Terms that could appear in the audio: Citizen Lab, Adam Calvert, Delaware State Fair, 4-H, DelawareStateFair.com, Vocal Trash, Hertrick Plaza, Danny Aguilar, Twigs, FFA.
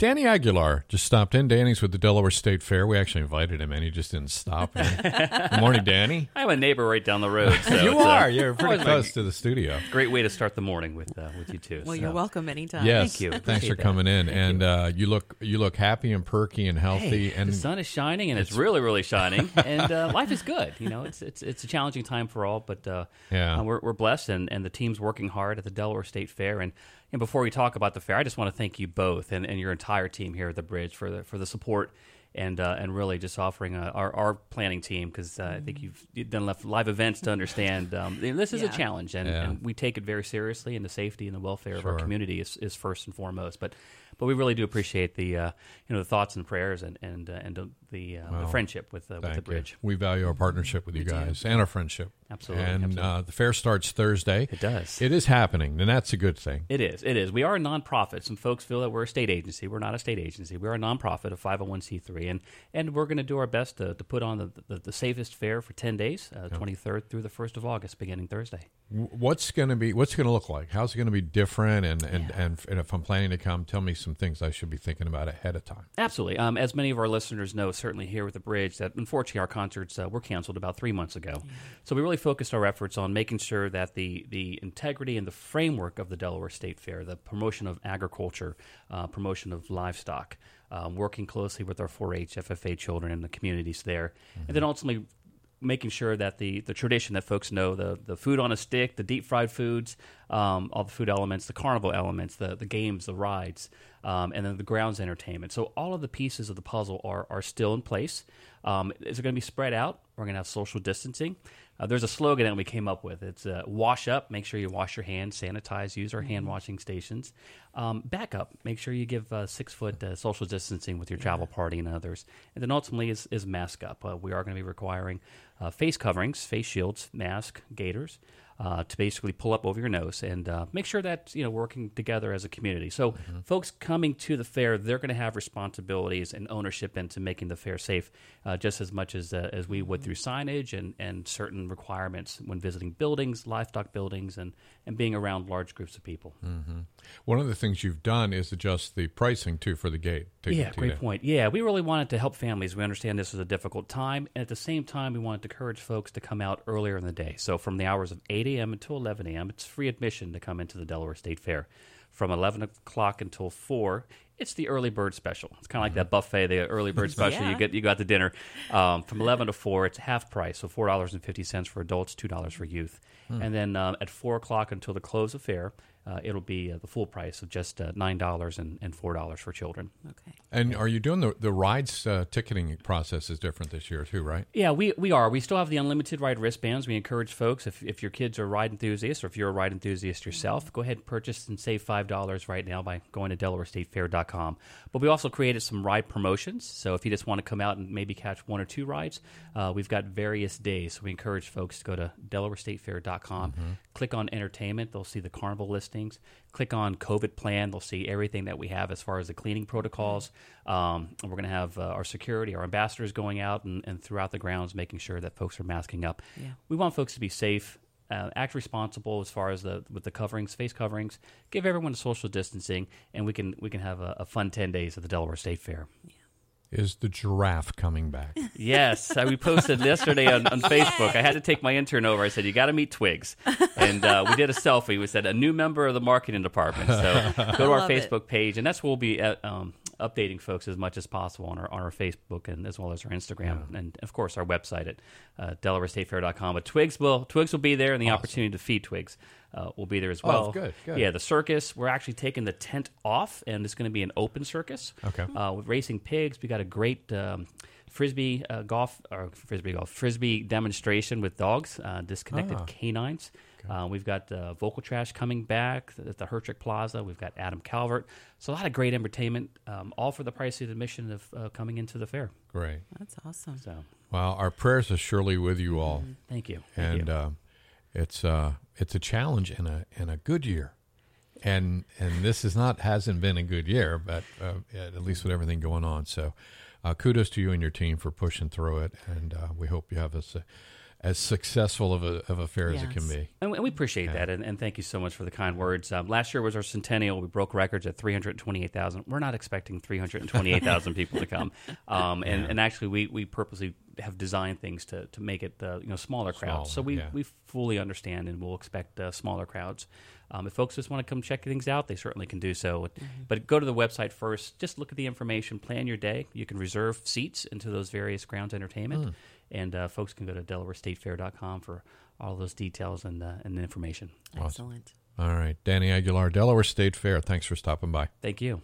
Danny Aguilar just stopped in. Danny's with the Delaware State Fair. We actually invited him in. He just didn't stop. Good morning, Danny. I have a neighbor right down the road. So You're pretty close to the studio. Great way to start the morning with you two. Well, you're welcome anytime. Yes. Thank you. Thanks for coming in. And you look happy and perky and healthy. Hey, and the sun is shining, and it's really, really shining. And life is good. You know, it's a challenging time for all, but we're blessed, and the team's working hard at the Delaware State Fair. And before we talk about the fair, I just want to thank you both and your entire team here at the Bridge for the support and really just offering our planning team, because I think you've done live events to understand this is a challenge, and we take it very seriously, and the safety and the welfare of our community is first and foremost. But we really do appreciate the the thoughts and prayers and the friendship with the Bridge. We value our partnership with you guys and our friendship. Absolutely. And the fair starts Thursday. It does. It is happening, and that's a good thing. It is. We are a nonprofit. Some folks feel that we're a state agency. We're not a state agency. We are a nonprofit, a 501c3, and we're going to do our best to put on the safest fair for 10 days, 23rd through the 1st of August, beginning Thursday. What's going to look like? How's it going to be different? And if I'm planning to come, tell me some things I should be thinking about ahead of time. Absolutely. As many of our listeners know, certainly here with the Bridge, that unfortunately our concerts were canceled about 3 months ago. Mm-hmm. So we really focused our efforts on making sure that the integrity and the framework of the Delaware State Fair, the promotion of agriculture, promotion of livestock, working closely with our 4-H, FFA children and the communities there, mm-hmm. and then ultimately making sure that the tradition that folks know, the food on a stick, the deep-fried foods, all the food elements, the carnival elements, the games, the rides, and then the grounds entertainment. So all of the pieces of the puzzle are still in place. It's going to be spread out. We're going to have social distancing. There's a slogan that we came up with. It's wash up, make sure you wash your hands, sanitize, use our hand washing stations. Back up, make sure you give 6 foot social distancing with your travel party and others. And then ultimately is mask up. We are going to be requiring face coverings, face shields, mask, gaiters. To basically pull up over your nose and make sure that working together as a community. So folks coming to the fair, they're going to have responsibilities and ownership into making the fair safe just as much as we would through signage and certain requirements when visiting buildings, livestock buildings, and being around large groups of people. Mm-hmm. One of the things you've done is adjust the pricing, too, for the gate. Great point. Yeah, we really wanted to help families. We understand this is a difficult time, and at the same time, we wanted to encourage folks to come out earlier in the day. So from the hours of 8 a.m. until 11 a.m., it's free admission to come into the Delaware State Fair. From 11 o'clock until 4, it's the early bird special. It's kind of like that buffet, the early bird special. Yeah. You got the dinner. From 11 to 4, it's half price, so $4.50 for adults, $2 for youth. And then at 4 o'clock until the close of fair, it'll be the full price of just $9 and $4 for children. Okay. And are you doing the rides ticketing process is different this year too, right? Yeah, we are. We still have the unlimited ride wristbands. We encourage folks, if your kids are ride enthusiasts or if you're a ride enthusiast yourself, go ahead and purchase and save $5 right now by going to DelawareStateFair.com. But we also created some ride promotions. So if you just want to come out and maybe catch one or two rides, we've got various days. So we encourage folks to go to DelawareStateFair.com, click on entertainment. They'll see the carnival list. Things. Click on COVID plan. They'll see everything that we have as far as the cleaning protocols. And we're going to have our security, our ambassadors going out and throughout the grounds, making sure that folks are masking up. Yeah. We want folks to be safe, act responsible as far as with the coverings, face coverings. Give everyone social distancing, and we can have a fun 10 days at the Delaware State Fair. Yeah. Is the giraffe coming back? Yes. We posted yesterday on Facebook. I had to take my intern over. I said, you got to meet Twigs. And we did a selfie. We said, a new member of the marketing department. So go to our Facebook page. And that's where we'll be updating folks as much as possible on our Facebook and as well as our Instagram. Yeah. And, of course, our website at DelawareStateFair.com. But Twigs will be there, and the opportunity to feed Twigs will be there as well. Oh, good. Yeah, the circus. We're actually taking the tent off, and it's going to be an open circus. Okay. With racing pigs, we got a great frisbee demonstration with dogs, disconnected canines. Okay. We've got Vocal Trash coming back at the Hertrick Plaza. We've got Adam Calvert. So a lot of great entertainment, all for the price of admission of coming into the fair. Great. That's awesome. So, well, our prayers are surely with you all. Thank you. And it's a challenge and a good year, and this is hasn't been a good year, but at least with everything going on. So, kudos to you and your team for pushing through it, and we hope you have as successful of a fair as it can be. And we appreciate that, and thank you so much for the kind words. Last year was our centennial. We broke records at 328,000. We're not expecting 328,000 people to come. And actually, we purposely have designed things to make it smaller crowds. So we fully understand and will expect smaller crowds. If folks just want to come check things out, they certainly can do so. Mm-hmm. But go to the website first. Just look at the information. Plan your day. You can reserve seats into those various grounds entertainment. Mm. And folks can go to DelawareStateFair.com for all those details and the information. Excellent. Awesome. All right. Danny Aguilar, Delaware State Fair. Thanks for stopping by. Thank you.